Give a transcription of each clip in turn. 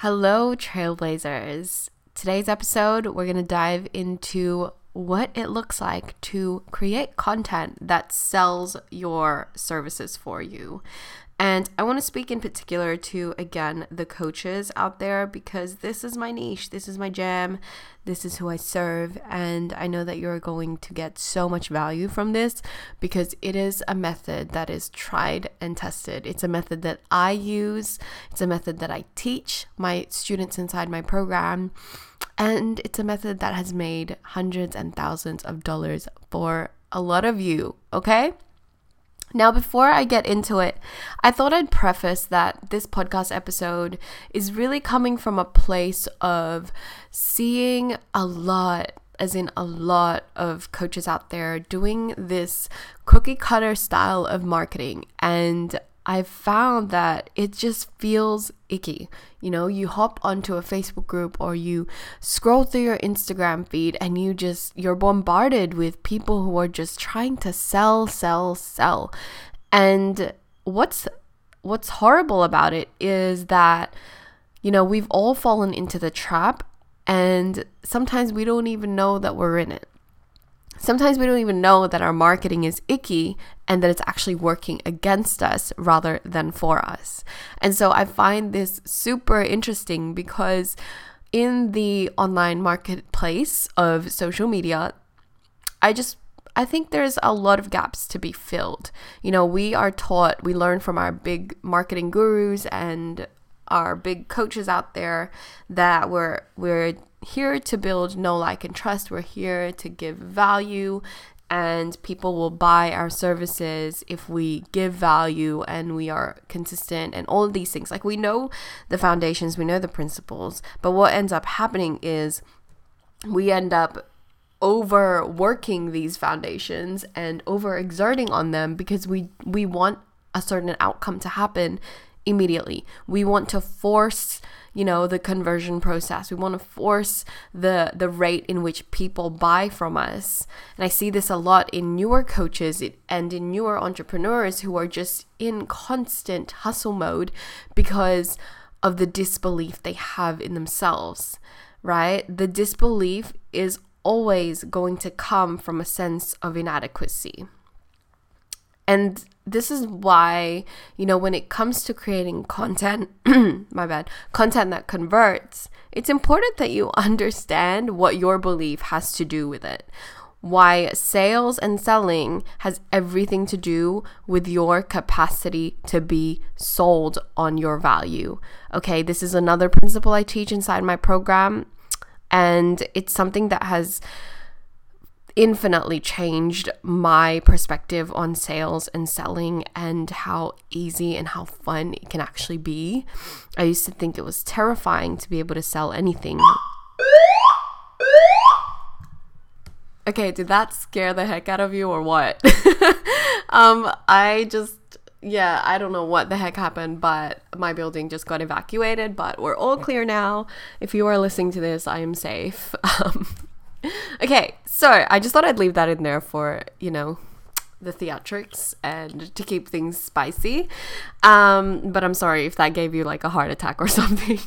Hello, Trailblazers. Today's episode, we're going to dive into what it looks like to create content that sells your services for you. And I want to speak in particular to, again, the coaches out there, because this is my niche, this is my jam, this is who I serve, and I know that you're going to get so much value from this because it is a method that is tried and tested. It's a method that I use. It's a method that I teach my students inside my program, and it's a method that has made hundreds and thousands of dollars for a lot of you, okay? Now, before I get into it, I thought I'd preface that this podcast episode is really coming from a place of seeing a lot, as in a lot of coaches out there doing this cookie cutter style of marketing. And I've found that it just feels icky. You know, you hop onto a Facebook group or you scroll through your Instagram feed and you're bombarded with people who are just trying to sell. And what's horrible about it is that, you know, we've all fallen into the trap, and sometimes we don't even know that we're in it. Sometimes we don't even know that our marketing is icky and that it's actually working against us rather than for us. And so I find this super interesting because in the online marketplace of social media, I think there's a lot of gaps to be filled. You know, we learn from our big marketing gurus and our big coaches out there that we're here to build know, like, and trust. We're here to give value, and people will buy our services if we give value and we are consistent and all of these things. Like, we know the foundations, we know the principles, but what ends up happening is we end up overworking these foundations and overexerting on them because we want a certain outcome to happen immediately. We want to force, you know, the conversion process. We want to force the rate in which people buy from us. And I see this a lot in newer coaches and in newer entrepreneurs who are just in constant hustle mode because of the disbelief they have in themselves, right? The disbelief is always going to come from a sense of inadequacy. And this is why, you know, when it comes to creating content, content that converts, it's important that you understand what your belief has to do with it. Why sales and selling has everything to do with your capacity to be sold on your value. Okay, this is another principle I teach inside my program, and it's something that has infinitely changed my perspective on sales and selling and how easy and how fun it can actually be. I used to think it was terrifying to be able to sell anything. Okay, did that scare the heck out of you or what? I don't know what the heck happened, but my building just got evacuated, but we're all clear now. If you are listening to this, I am safe. Okay, so I just thought I'd leave that in there for, you know, the theatrics and to keep things spicy. But I'm sorry if that gave you like a heart attack or something.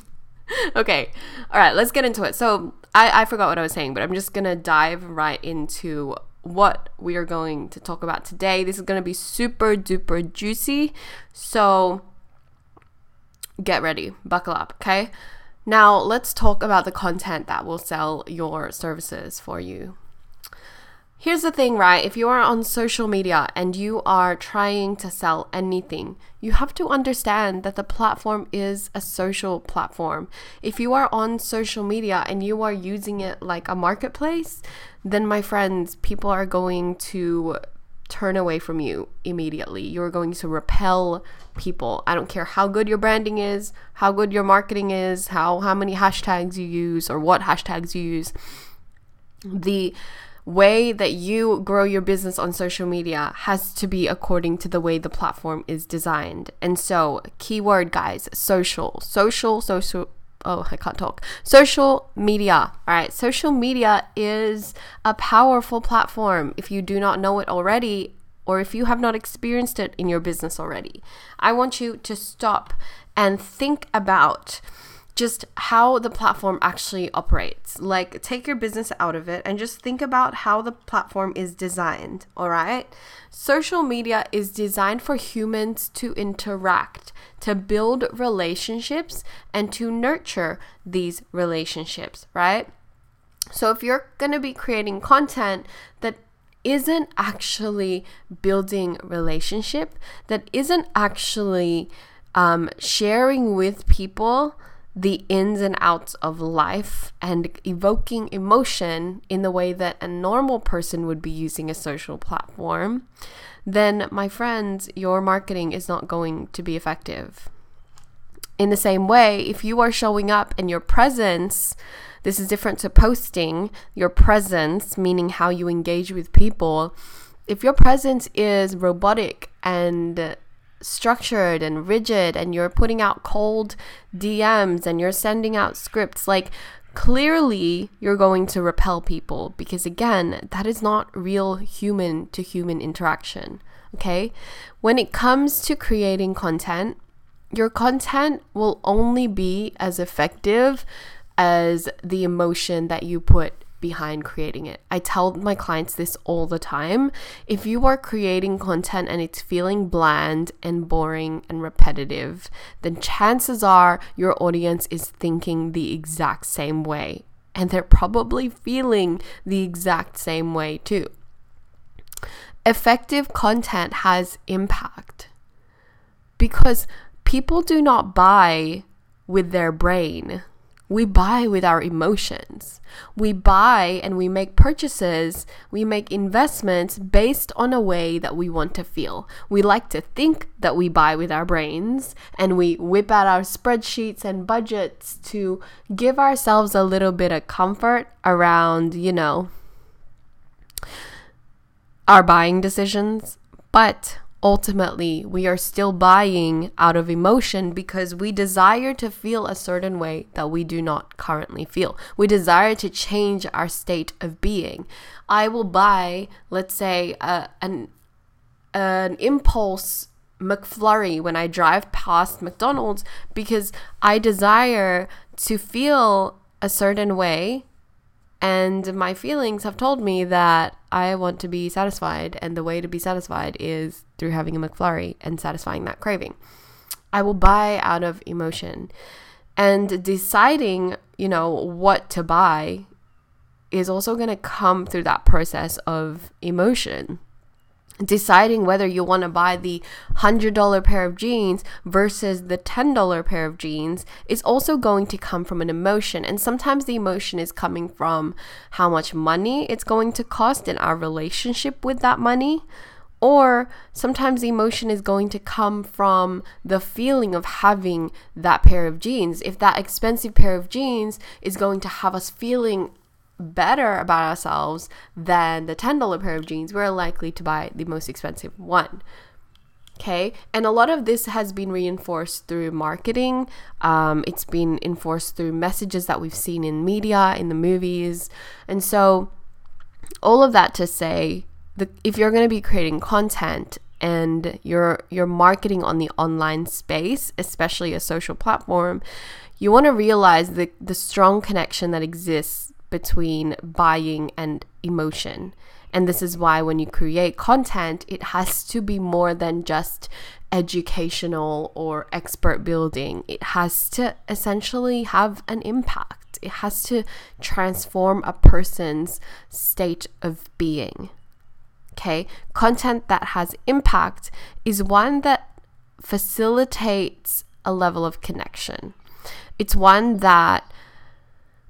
Okay, all right, let's get into it. So I forgot what I was saying, but I'm just going to dive right into what we are going to talk about today. This is going to be super duper juicy. So get ready, buckle up, okay? Now, let's talk about the content that will sell your services for you. Here's the thing, right? If you are on social media and you are trying to sell anything, you have to understand that the platform is a social platform. If you are on social media and you are using it like a marketplace, then, my friends, people are going to turn away from you immediately. You're going to repel people. I don't care how good your branding is, how good your marketing is, how many hashtags you use or what hashtags you use. The way that you grow your business on social media has to be according to the way the platform is designed. And so, keyword, guys, social. Oh, I can't talk. Social media. All right. Social media is a powerful platform if you do not know it already, or if you have not experienced it in your business already. I want you to stop and think about just how the platform actually operates. Like, take your business out of it and just think about how the platform is designed, all right? Social media is designed for humans to interact, to build relationships, and to nurture these relationships, right? So if you're going to be creating content that isn't actually building relationship, that isn't actually sharing with people the ins and outs of life and evoking emotion in the way that a normal person would be using a social platform, then, my friends, your marketing is not going to be effective. In the same way, if you are showing up and your presence, this is different to posting, your presence, meaning how you engage with people, if your presence is robotic and structured and rigid and you're putting out cold DMs and you're sending out scripts, like, clearly you're going to repel people, because again, that is not real human to human interaction, okay? When it comes to creating content, your content will only be as effective as the emotion that you put behind creating it. I tell my clients this all the time. If you are creating content and it's feeling bland and boring and repetitive, then chances are your audience is thinking the exact same way. And they're probably feeling the exact same way too. Effective content has impact, because people do not buy with their brain. We buy with our emotions. We buy and we make purchases, we make investments based on a way that we want to feel. We like to think that we buy with our brains, and we whip out our spreadsheets and budgets to give ourselves a little bit of comfort around, you know, our buying decisions. But ultimately, we are still buying out of emotion because we desire to feel a certain way that we do not currently feel. We desire to change our state of being. I will buy, let's say, an impulse McFlurry when I drive past McDonald's because I desire to feel a certain way, and my feelings have told me that I want to be satisfied, and the way to be satisfied is through having a McFlurry and satisfying that craving. I will buy out of emotion, and deciding, you know, what to buy is also going to come through that process of emotion. Deciding whether you want to buy the $100 pair of jeans versus the $10 pair of jeans is also going to come from an emotion. And sometimes the emotion is coming from how much money it's going to cost in our relationship with that money. Or sometimes the emotion is going to come from the feeling of having that pair of jeans. If that expensive pair of jeans is going to have us feeling better about ourselves than the $10 pair of jeans, we're likely to buy the most expensive one. Okay, and a lot of this has been reinforced through marketing. It's been enforced through messages that we've seen in media, in the movies. And so all of that to say, if you're going to be creating content and you're marketing on the online space, especially a social platform, you want to realize the strong connection that exists between buying and emotion. And this is why when you create content, it has to be more than just educational or expert building. It has to essentially have an impact. It has to transform a person's state of being. Okay? Content that has impact is one that facilitates a level of connection. It's one that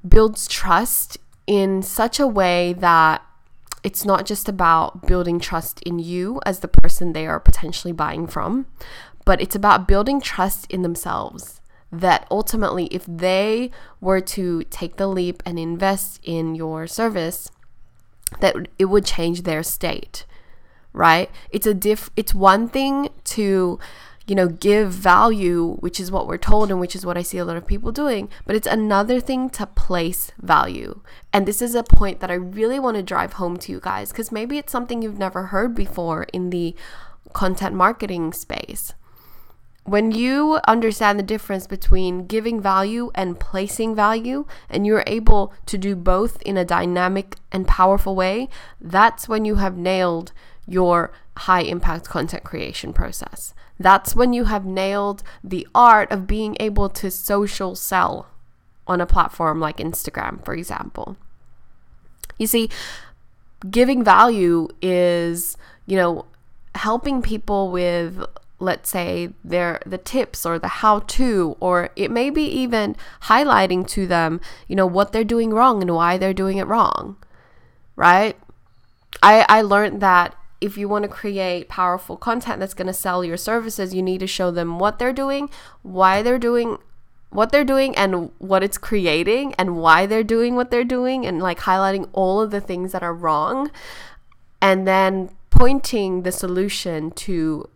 builds trust in such a way that it's not just about building trust in you as the person they are potentially buying from, but it's about building trust in themselves, that ultimately if they were to take the leap and invest in your service, that it would change their state, right? It's one thing to, you know, give value, which is what we're told and which is what I see a lot of people doing, but it's another thing to place value. And this is a point that I really want to drive home to you guys, because maybe it's something you've never heard before in the content marketing space. When you understand the difference between giving value and placing value, and you're able to do both in a dynamic and powerful way, that's when you have nailed your high impact content creation process. That's when you have nailed the art of being able to social sell on a platform like Instagram, for example. You see, giving value is, helping people with, let's say, the tips or the how-to, or it may be even highlighting to them, what they're doing wrong and why they're doing it wrong, right? I learned that if you want to create powerful content that's going to sell your services, you need to show them what they're doing, why they're doing what they're doing, and what it's creating, and why they're doing what they're doing, and like highlighting all of the things that are wrong, and then pointing the solution to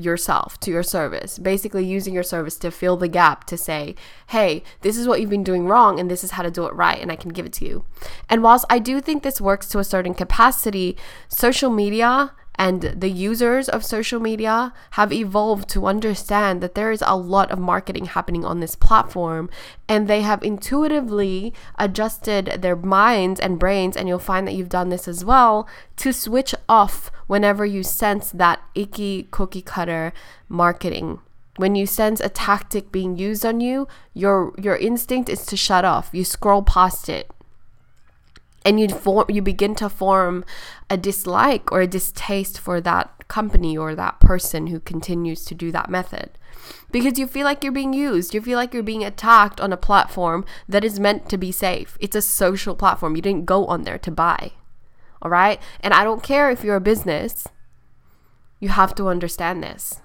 yourself, to your service, basically using your service to fill the gap, to say, hey, this is what you've been doing wrong and this is how to do it right, and I can give it to you. And whilst I do think this works to a certain capacity, social media and the users of social media have evolved to understand that there is a lot of marketing happening on this platform, and they have intuitively adjusted their minds and brains, and you'll find that you've done this as well, to switch off whenever you sense that icky cookie cutter marketing. When you sense a tactic being used on you, your instinct is to shut off. You scroll past it. And you begin to form a dislike or a distaste for that company or that person who continues to do that method. Because you feel like you're being used. You feel like you're being attacked on a platform that is meant to be safe. It's a social platform. You didn't go on there to buy. All right? And I don't care if you're a business. You have to understand this.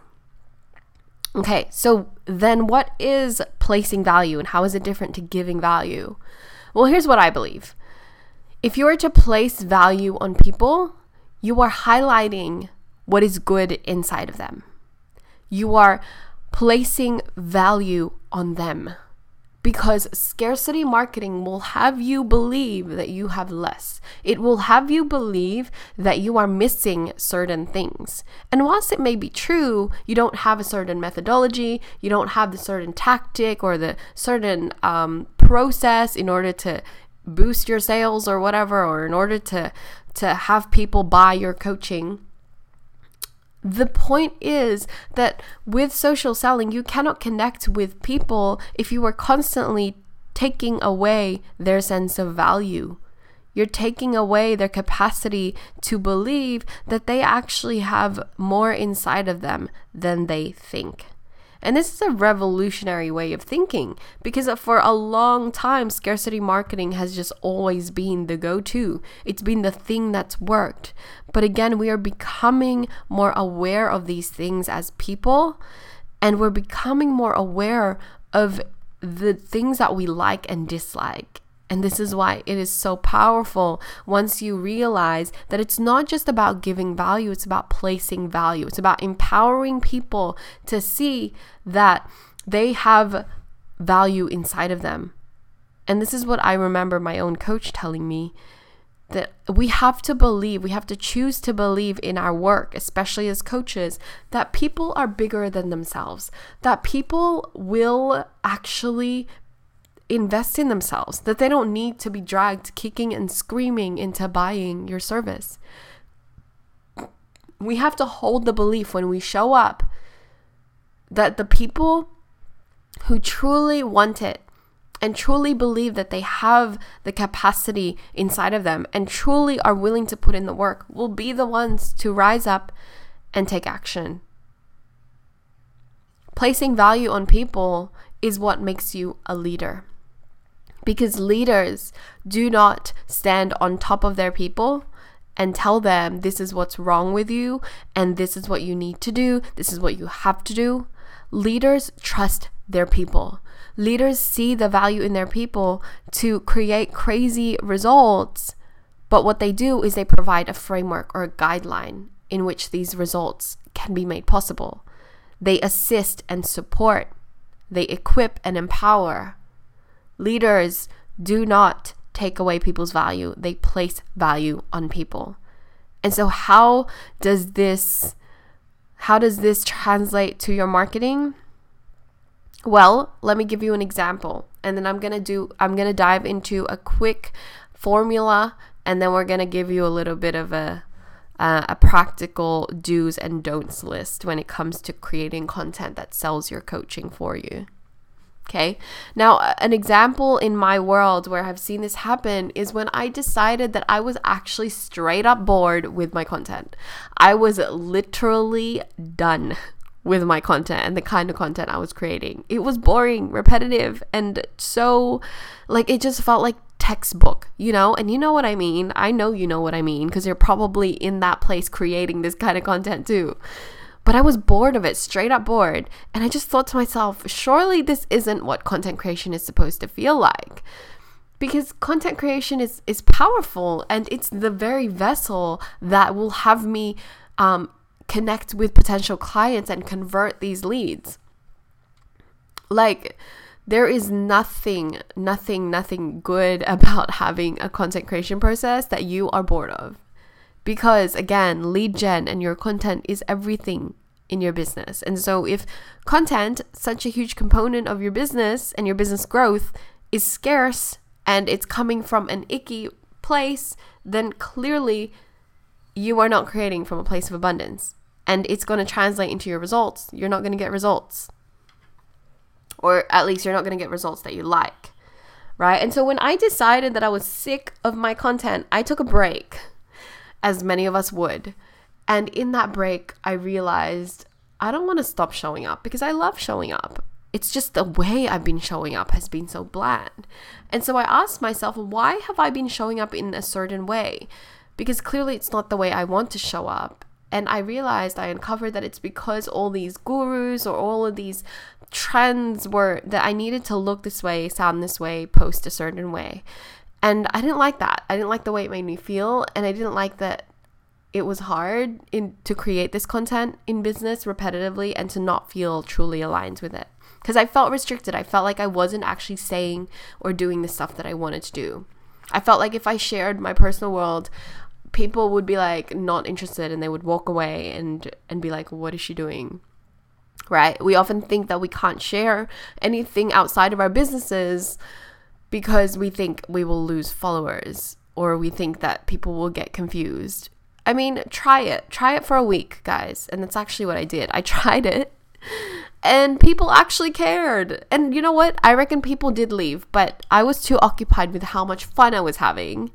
Okay, so then what is placing value, and how is it different to giving value? Well, here's what I believe. If you are to place value on people, you are highlighting what is good inside of them. You are placing value on them, because scarcity marketing will have you believe that you have less. It will have you believe that you are missing certain things. And whilst it may be true, you don't have a certain methodology, you don't have the certain tactic or the certain process in order to boost your sales or whatever, or in order to have people buy your coaching. The point is that with social selling, you cannot connect with people if you are constantly taking away their sense of value. You're taking away their capacity to believe that they actually have more inside of them than they think. And this is a revolutionary way of thinking, because for a long time, scarcity marketing has just always been the go-to. It's been the thing that's worked. But again, we are becoming more aware of these things as people, and we're becoming more aware of the things that we like and dislike. And this is why it is so powerful once you realize that it's not just about giving value, it's about placing value. It's about empowering people to see that they have value inside of them. And this is what I remember my own coach telling me, that we have to believe, we have to choose to believe in our work, especially as coaches, that people are bigger than themselves, that people will actually invest in themselves, that they don't need to be dragged kicking and screaming into buying your service. We have to hold the belief when we show up that the people who truly want it and truly believe that they have the capacity inside of them and truly are willing to put in the work will be the ones to rise up and take action. Placing value on people is what makes you a leader. Because leaders do not stand on top of their people and tell them this is what's wrong with you and this is what you need to do, this is what you have to do. Leaders trust their people. Leaders see the value in their people to create crazy results, but what they do is they provide a framework or a guideline in which these results can be made possible. They assist and support. They equip and empower. Leaders do not take away people's value. They place value on people. And so How does this translate to your marketing? Well, let me give you an example, and then I'm gonna dive into a quick formula, and then we're gonna give you a little bit of a practical do's and don'ts list when it comes to creating content that sells your coaching for you. Okay. Now, an example in my world where I've seen this happen is when I decided that I was actually straight up bored with my content. I was literally done with my content and the kind of content I was creating. It was boring, repetitive, and so like it just felt like textbook, you know? And you know what I mean? I know you know what I mean, because you're probably in that place creating this kind of content too. But I was bored of it, straight up bored. And I just thought to myself, surely this isn't what content creation is supposed to feel like. Because content creation is powerful, and it's the very vessel that will have me connect with potential clients and convert these leads. Like, there is nothing good about having a content creation process that you are bored of. Because again, lead gen and your content is everything in your business. And so if content, such a huge component of your business and your business growth, is scarce and it's coming from an icky place, then clearly you are not creating from a place of abundance, and it's going to translate into your results. You're not going to get results, or at least you're not going to get results that you like, right? And so when I decided that I was sick of my content, I took a break, as many of us would. And in that break, I realized I don't want to stop showing up, because I love showing up. It's just the way I've been showing up has been so bland. And so I asked myself, why have I been showing up in a certain way? Because clearly it's not the way I want to show up. And I uncovered that it's because all these gurus or all of these trends were that I needed to look this way, sound this way, post a certain way. And I didn't like that. I didn't like the way it made me feel. And I didn't like that it was hard to create this content in business repetitively and to not feel truly aligned with it. Because I felt restricted. I felt like I wasn't actually saying or doing the stuff that I wanted to do. I felt like if I shared my personal world, people would be like not interested, and they would walk away and be like, what is she doing, right? We often think that we can't share anything outside of our businesses because we think we will lose followers, or we think that people will get confused. I mean, try it for a week, guys. And that's actually what I did. I tried it, and people actually cared. And you know what? I reckon people did leave, but I was too occupied with how much fun I was having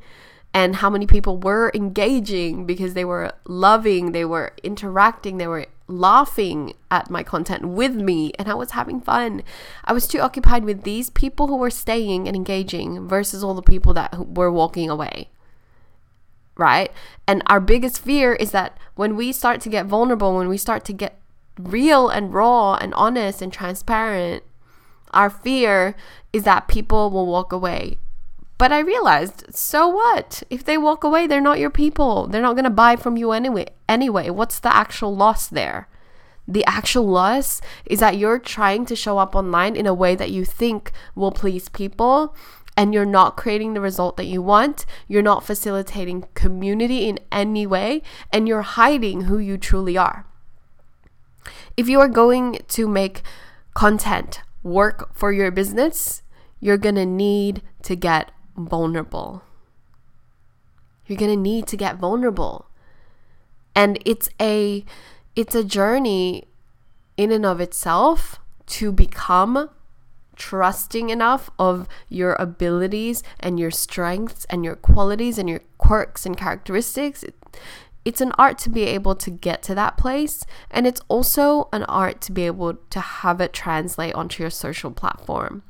and how many people were engaging, because they were loving, they were interacting, they were laughing at my content with me, and I was having fun. I was too occupied with these people who were staying and engaging versus all the people that were walking away, right? And our biggest fear is that when we start to get vulnerable, when we start to get real and raw and honest and transparent, our fear is that people will walk away. But I realized, so what? If they walk away, they're not your people. They're not going to buy from you anyway. What's the actual loss there? The actual loss is that you're trying to show up online in a way that you think will please people, and you're not creating the result that you want. You're not facilitating community in any way, and you're hiding who you truly are. If you are going to make content work for your business, you're going to need to get vulnerable. You're going to need to get vulnerable. And it's a journey in and of itself to become trusting enough of your abilities and your strengths and your qualities and your quirks and characteristics. It's an art to be able to get to that place, and it's also an art to be able to have it translate onto your social platform.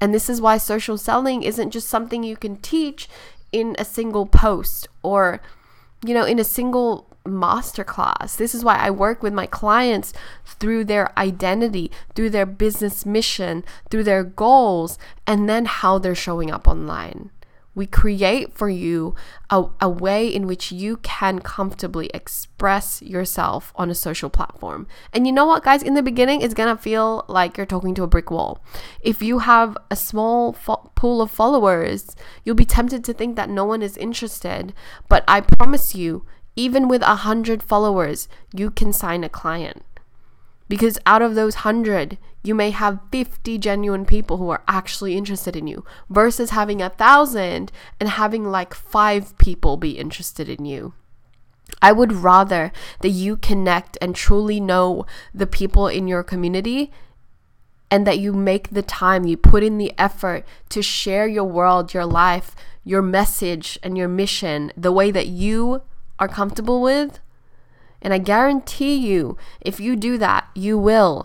And this is why social selling isn't just something you can teach in a single post or, you know, in a single masterclass. This is why I work with my clients through their identity, through their business mission, through their goals, and then how they're showing up online. We create for you a way in which you can comfortably express yourself on a social platform. And you know what, guys? In the beginning, it's going to feel like you're talking to a brick wall. If you have a small pool of followers, you'll be tempted to think that no one is interested. But I promise you, Even with 100 followers, you can sign a client. Because out of those 100, you may have 50 genuine people who are actually interested in you, versus having 1,000 and having like 5 people be interested in you. I would rather that you connect and truly know the people in your community, and that you make the time, you put in the effort to share your world, your life, your message, and your mission the way that you are comfortable with. And I guarantee you, if you do that, you will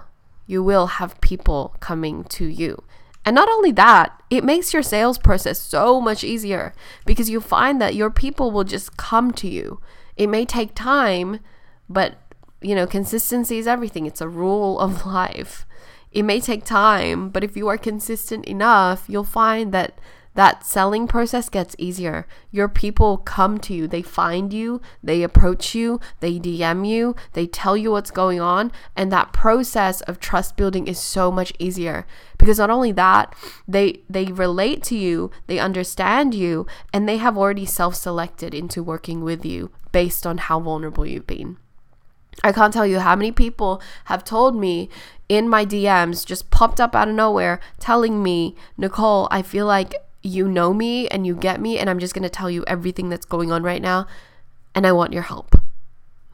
have people coming to you. And not only that, it makes your sales process so much easier, because you find that your people will just come to you. It may take time, but consistency is everything. It's a rule of life. It may take time, but if you are consistent enough, you'll find that that selling process gets easier. Your people come to you, they find you, they approach you, they DM you, they tell you what's going on, and that process of trust building is so much easier. Because not only that, they relate to you, they understand you, and they have already self-selected into working with you based on how vulnerable you've been. I can't tell you how many people have told me in my DMs, just popped up out of nowhere, telling me, "Nicole, I feel like you know me and you get me, and I'm just going to tell you everything that's going on right now, and I want your help."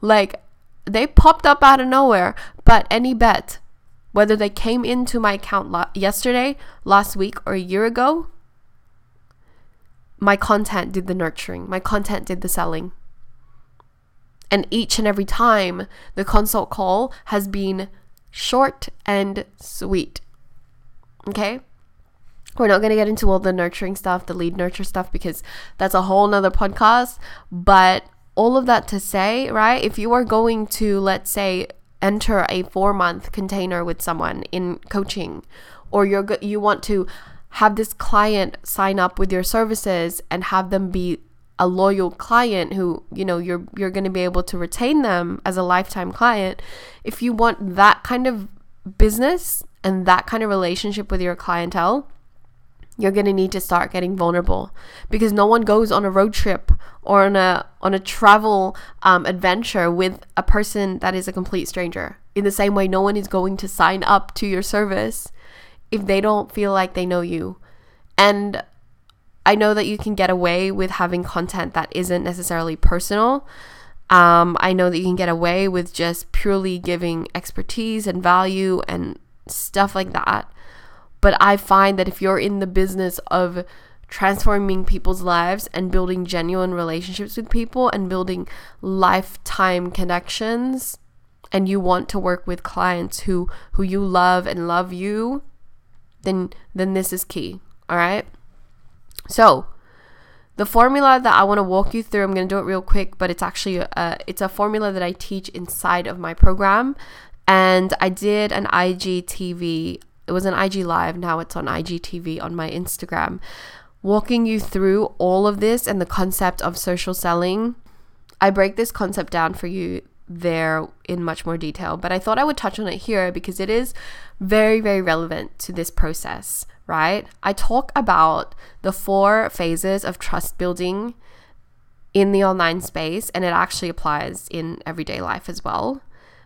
Like, they popped up out of nowhere, but any bet, whether they came into my account yesterday, last week, or a year ago, my content did the nurturing, my content did the selling. And each and every time, the consult call has been short and sweet. Okay? We're not going to get into all the nurturing stuff, the lead nurture stuff, because that's a whole nother podcast. But all of that to say, right, if you are going to, let's say, enter a 4-month container with someone in coaching, or you want to have this client sign up with your services and have them be a loyal client who, you're going to be able to retain them as a lifetime client. If you want that kind of business and that kind of relationship with your clientele, you're going to need to start getting vulnerable, because no one goes on a road trip or on a travel adventure with a person that is a complete stranger. In the same way, no one is going to sign up to your service if they don't feel like they know you. And I know that you can get away with having content that isn't necessarily personal. I know that you can get away with just purely giving expertise and value and stuff like that. But I find that if you're in the business of transforming people's lives and building genuine relationships with people and building lifetime connections, and you want to work with clients who you love and love you, then this is key, all right? So the formula that I want to walk you through, I'm going to do it real quick, but it's actually a formula that I teach inside of my program. And I did an IGTV. It was an IG live, now it's on IGTV on my Instagram, walking you through all of this and the concept of social selling. I break this concept down for you there in much more detail, but I thought I would touch on it here because it is very, very relevant to this process, right? I talk about the 4 phases of trust building in the online space, and it actually applies in everyday life as well.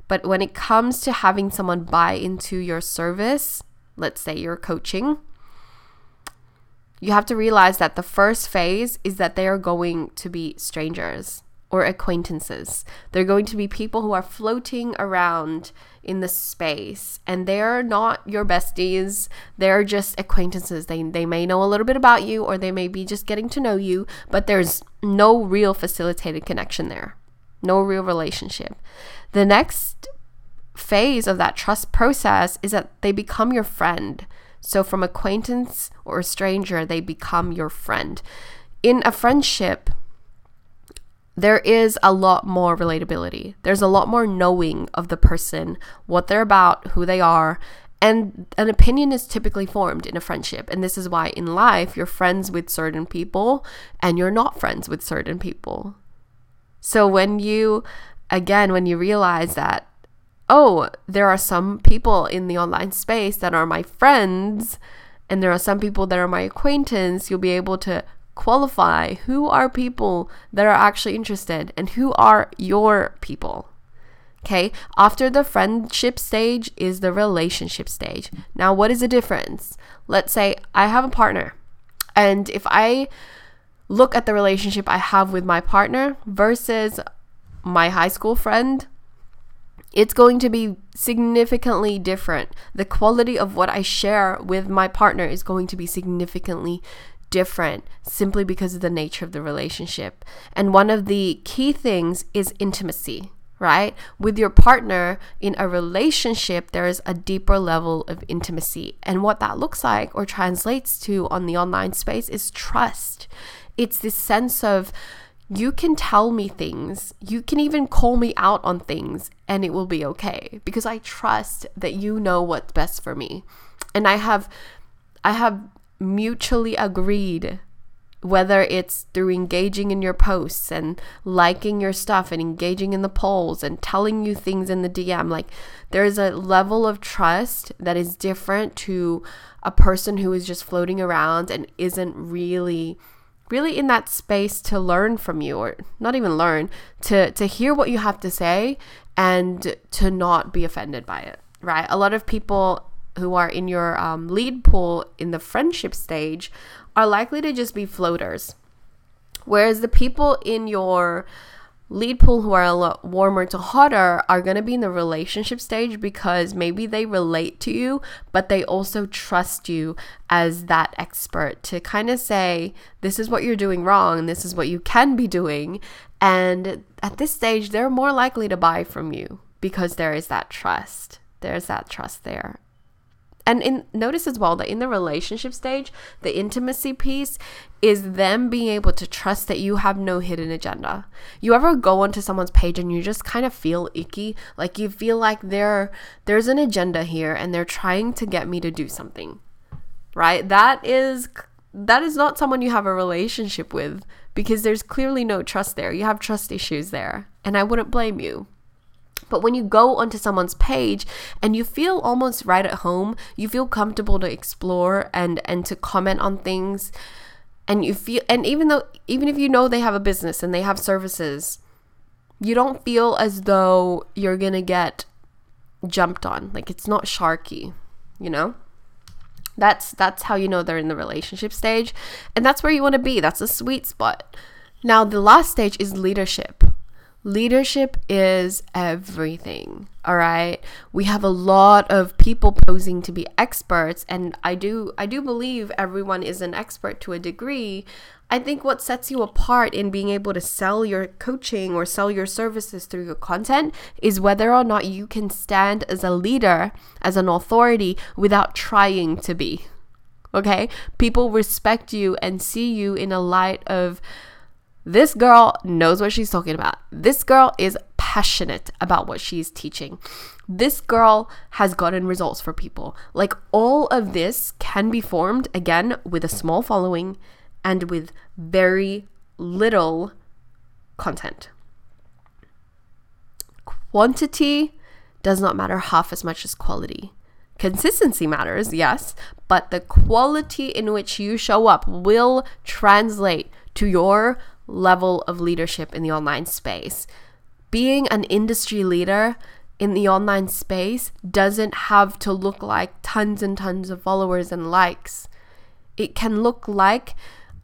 But when it comes to having someone buy into your service, let's say you're coaching, you have to realize that the first phase is that they are going to be strangers or acquaintances. They're going to be people who are floating around in the space, and they're not your besties. They're just acquaintances. They may know a little bit about you, or they may be just getting to know you, but there's no real facilitated connection there. No real relationship. The next phase of that trust process is that they become your friend. So from acquaintance or stranger, they become your friend. In a friendship, there is a lot more relatability. There's a lot more knowing of the person, what they're about, who they are, and an opinion is typically formed in a friendship. And this is why in life, you're friends with certain people and you're not friends with certain people. So when you realize that, oh, there are some people in the online space that are my friends, and there are some people that are my acquaintance, you'll be able to qualify who are people that are actually interested and who are your people. Okay, after the friendship stage is the relationship stage. Now, what is the difference? Let's say I have a partner, and if I look at the relationship I have with my partner versus my high school friend, it's going to be significantly different. The quality of what I share with my partner is going to be significantly different simply because of the nature of the relationship. And one of the key things is intimacy, right? With your partner in a relationship, there is a deeper level of intimacy. And what that looks like or translates to on the online space is trust. It's this sense of, you can tell me things, you can even call me out on things, and it will be okay because I trust that you know what's best for me. And I have mutually agreed, whether it's through engaging in your posts and liking your stuff and engaging in the polls and telling you things in the DM, like there's a level of trust that is different to a person who is just floating around and isn't really in that space to learn from you, or not even learn, to hear what you have to say and to not be offended by it, right? A lot of people who are in your lead pool in the friendship stage are likely to just be floaters. Whereas the people in your lead pool who are a lot warmer to hotter are going to be in the relationship stage because maybe they relate to you, but they also trust you as that expert to kind of say, this is what you're doing wrong and this is what you can be doing. And at this stage, they're more likely to buy from you because there is that trust. There's that trust there. And notice as well that in the relationship stage, the intimacy piece is them being able to trust that you have no hidden agenda. You ever go onto someone's page and you just kind of feel icky? Like you feel like there's an agenda here and they're trying to get me to do something, right? That is not someone you have a relationship with because there's clearly no trust there. You have trust issues there, and I wouldn't blame you. But when you go onto someone's page and you feel almost right at home, you feel comfortable to explore and to comment on things, and you feel, and even if you know they have a business and they have services, you don't feel as though you're gonna get jumped on. Like it's not sharky, you know? That's how you know they're in the relationship stage, and that's where you want to be. That's a sweet spot. Now the last stage is leadership. Leadership is everything, all right? We have a lot of people posing to be experts, and I do believe everyone is an expert to a degree. I think what sets you apart in being able to sell your coaching or sell your services through your content is whether or not you can stand as a leader, as an authority, without trying to be, okay? People respect you and see you in a light of, this girl knows what she's talking about. This girl is passionate about what she's teaching. This girl has gotten results for people. Like all of this can be formed, again, with a small following and with very little content. Quantity does not matter half as much as quality. Consistency matters, yes, but the quality in which you show up will translate to your level of leadership in the online space. Being an industry leader in the online space doesn't have to look like tons and tons of followers and likes. It can look like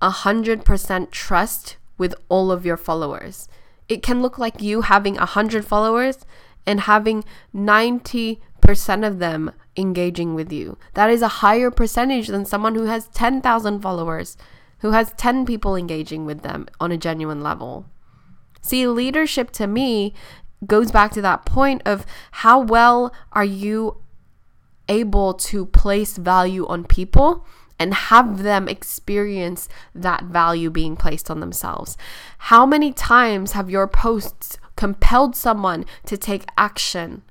100% trust with all of your followers. It can look like you having 100 followers and having 90% of them engaging with you. That is a higher percentage than someone who has 10,000 followers, who has 10 people engaging with them on a genuine level. See, leadership to me goes back to that point of how well are you able to place value on people and have them experience that value being placed on themselves. How many times have your posts compelled someone to take action?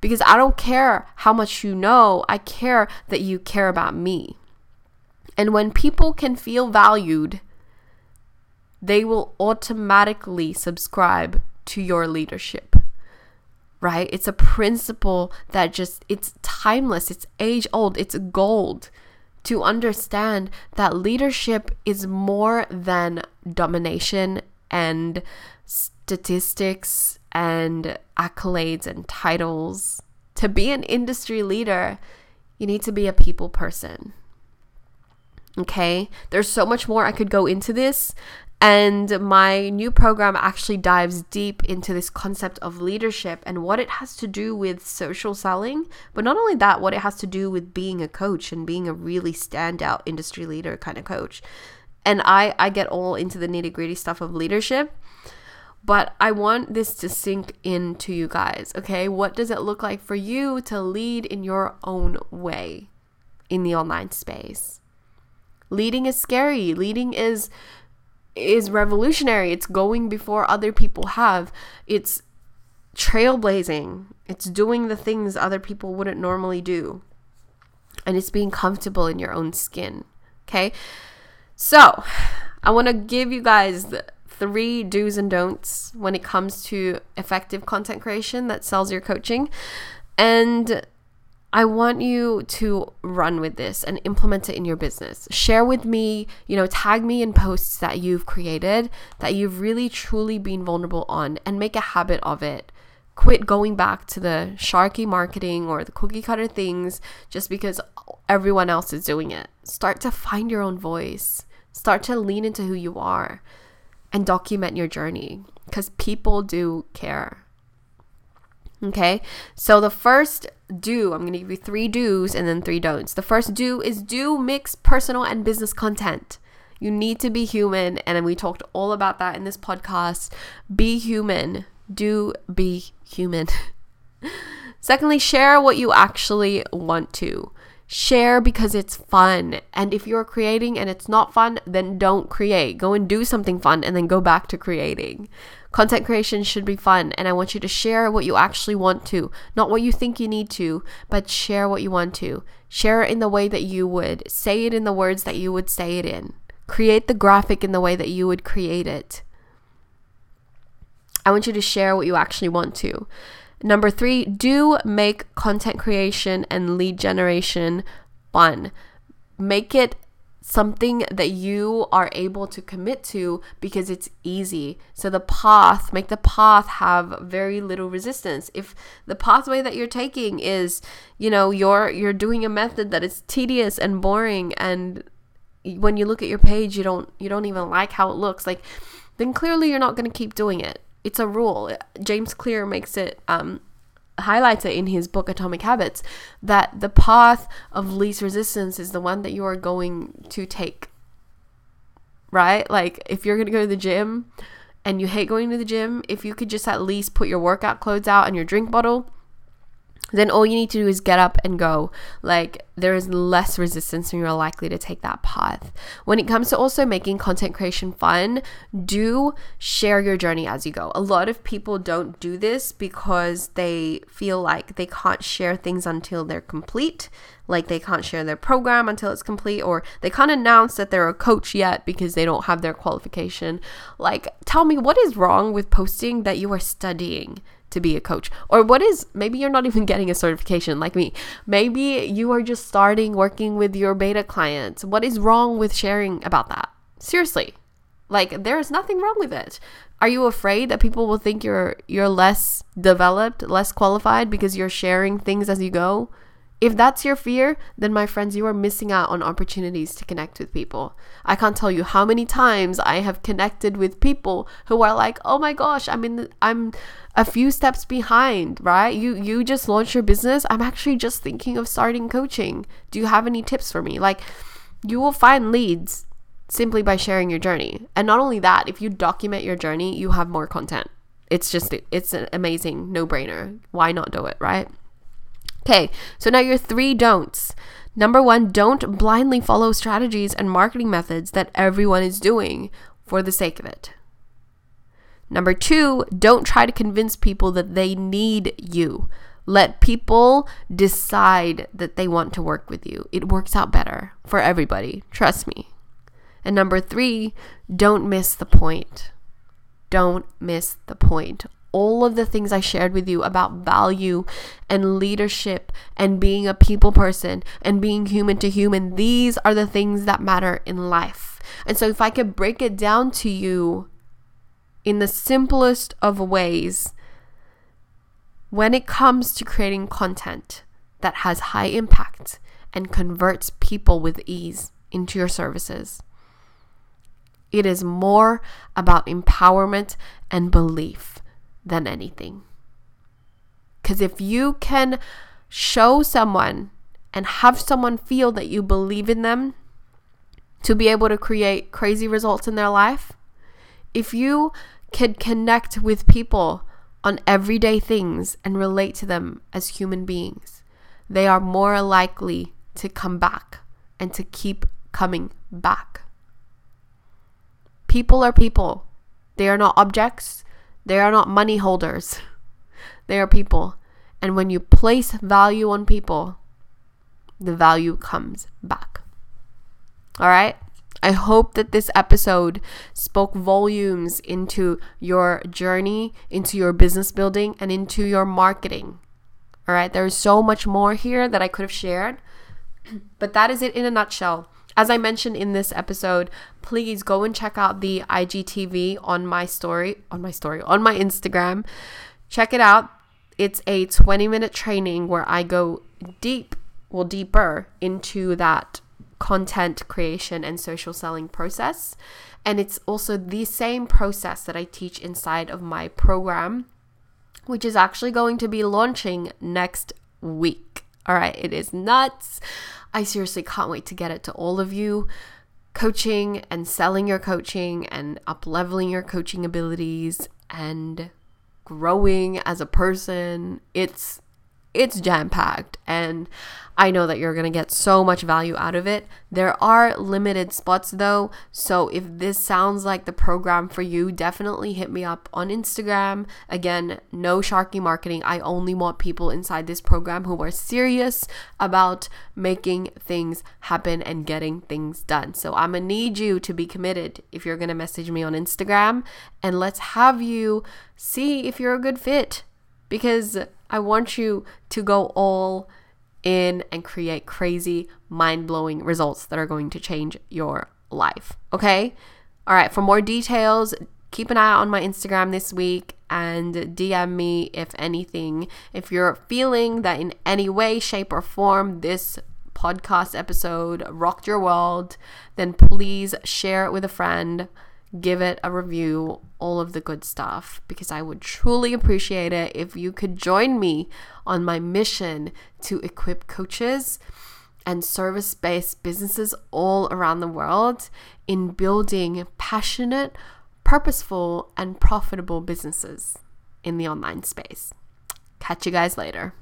Because I don't care how much you know, I care that you care about me. And when people can feel valued, they will automatically subscribe to your leadership, right? It's a principle that just, it's timeless, it's age old, it's gold. to understand that leadership is more than domination and statistics and accolades and titles. To be an industry leader, you need to be a people person. Okay, there's so much more I could go into this. And my new program actually dives deep into this concept of leadership and what it has to do with social selling. But not only that, what it has to do with being a coach and being a really standout industry leader kind of coach. And I get all into the nitty-gritty stuff of leadership. But I want this to sink into you guys, okay? What does it look like for you to lead in your own way in the online space? Leading is scary. Leading is revolutionary. It's going before other people have. It's trailblazing. It's doing the things other people wouldn't normally do. And it's being comfortable in your own skin. Okay? So, I want to give you guys the 3 do's and don'ts when it comes to effective content creation that sells your coaching. And I want you to run with this and implement it in your business. Share with me, tag me in posts that you've created, that you've really truly been vulnerable on, and make a habit of it. Quit going back to the sharky marketing or the cookie cutter things just because everyone else is doing it. Start to find your own voice. Start to lean into who you are and document your journey because people do care. Okay, so the first do, I'm going to give you 3 do's and then 3 don'ts. The first do is do mix personal and business content. You need to be human, and we talked all about that in this podcast. Be human. Do be human. Secondly, share what you actually want to. Share because it's fun. And if you're creating and it's not fun, then don't create. Go and do something fun and then go back to creating. Content creation should be fun. And I want you to share what you actually want to. Not what you think you need to, but share what you want to. Share it in the way that you would. Say it in the words that you would say it in. Create the graphic in the way that you would create it. I want you to share what you actually want to. Number 3, do make content creation and lead generation fun. Make it something that you are able to commit to because it's easy. So make the path have very little resistance. If the pathway that you're taking is, you're doing a method that is tedious and boring, and when you look at your page, you don't even like how it looks, then clearly you're not going to keep doing it. It's a rule. James Clear highlights it in his book Atomic Habits, that the path of least resistance is the one that you are going to take, right? Like if you're going to go to the gym and you hate going to the gym, if you could just at least put your workout clothes out and your drink bottle, then all you need to do is get up and go. There is less resistance and you're likely to take that path. When it comes to also making content creation fun, do share your journey as you go. A lot of people don't do this because they feel like they can't share things until they're complete. Like they can't share their program until it's complete, or they can't announce that they're a coach yet because they don't have their qualification. Tell me, what is wrong with posting that you are studying to be a coach? Or maybe you're not even getting a certification like me. Maybe you are just starting working with your beta clients. What is wrong with sharing about that? Seriously, there is nothing wrong with it. Are you afraid that people will think you're less developed, less qualified because you're sharing things as you go? If that's your fear, then my friends, you are missing out on opportunities to connect with people. I can't tell you how many times I have connected with people who are like, oh my gosh, I'm a few steps behind, right? You just launched your business. I'm actually just thinking of starting coaching. Do you have any tips for me? You will find leads simply by sharing your journey. And not only that, if you document your journey, you have more content. It's an amazing no-brainer. Why not do it, right? Okay, so now your 3 don'ts. Number 1, don't blindly follow strategies and marketing methods that everyone is doing for the sake of it. Number 2, don't try to convince people that they need you. Let people decide that they want to work with you. It works out better for everybody. Trust me. And number 3, don't miss the point. Don't miss the point. all of the things I shared with you about value and leadership and being a people person and being human to human, these are the things that matter in life. And so if I could break it down to you in the simplest of ways, when it comes to creating content that has high impact and converts people with ease into your services, it is more about empowerment and belief than anything. Because if you can show someone and have someone feel that you believe in them to be able to create crazy results in their life, if you can connect with people on everyday things and relate to them as human beings, they are more likely to come back and to keep coming back. People are people. They are not objects. They are not money holders. They are people. And when you place value on people, the value comes back. All right? I hope that this episode spoke volumes into your journey, into your business building, and into your marketing. All right? There is so much more here that I could have shared, but that is it in a nutshell. As I mentioned in this episode, please go and check out the IGTV on my Instagram. Check it out. It's a 20-minute training where I go deeper into that content creation and social selling process. And it's also the same process that I teach inside of my program, which is actually going to be launching next week. All right, it is nuts. I seriously can't wait to get it to all of you. Coaching and selling your coaching and up-leveling your coaching abilities and growing as a person. It's jam-packed, and I know that you're going to get so much value out of it. There are limited spots though, so if this sounds like the program for you, definitely hit me up on Instagram. Again, no sharky marketing. I only want people inside this program who are serious about making things happen and getting things done. So I'm going to need you to be committed if you're going to message me on Instagram, and let's have you see if you're a good fit, because I want you to go all in and create crazy, mind-blowing results that are going to change your life, okay? All right, for more details, keep an eye out on my Instagram this week and DM me if anything. If you're feeling that in any way, shape, or form this podcast episode rocked your world, then please share it with a friend. Give it a review, all of the good stuff, because I would truly appreciate it if you could join me on my mission to equip coaches and service-based businesses all around the world in building passionate, purposeful, and profitable businesses in the online space. Catch you guys later.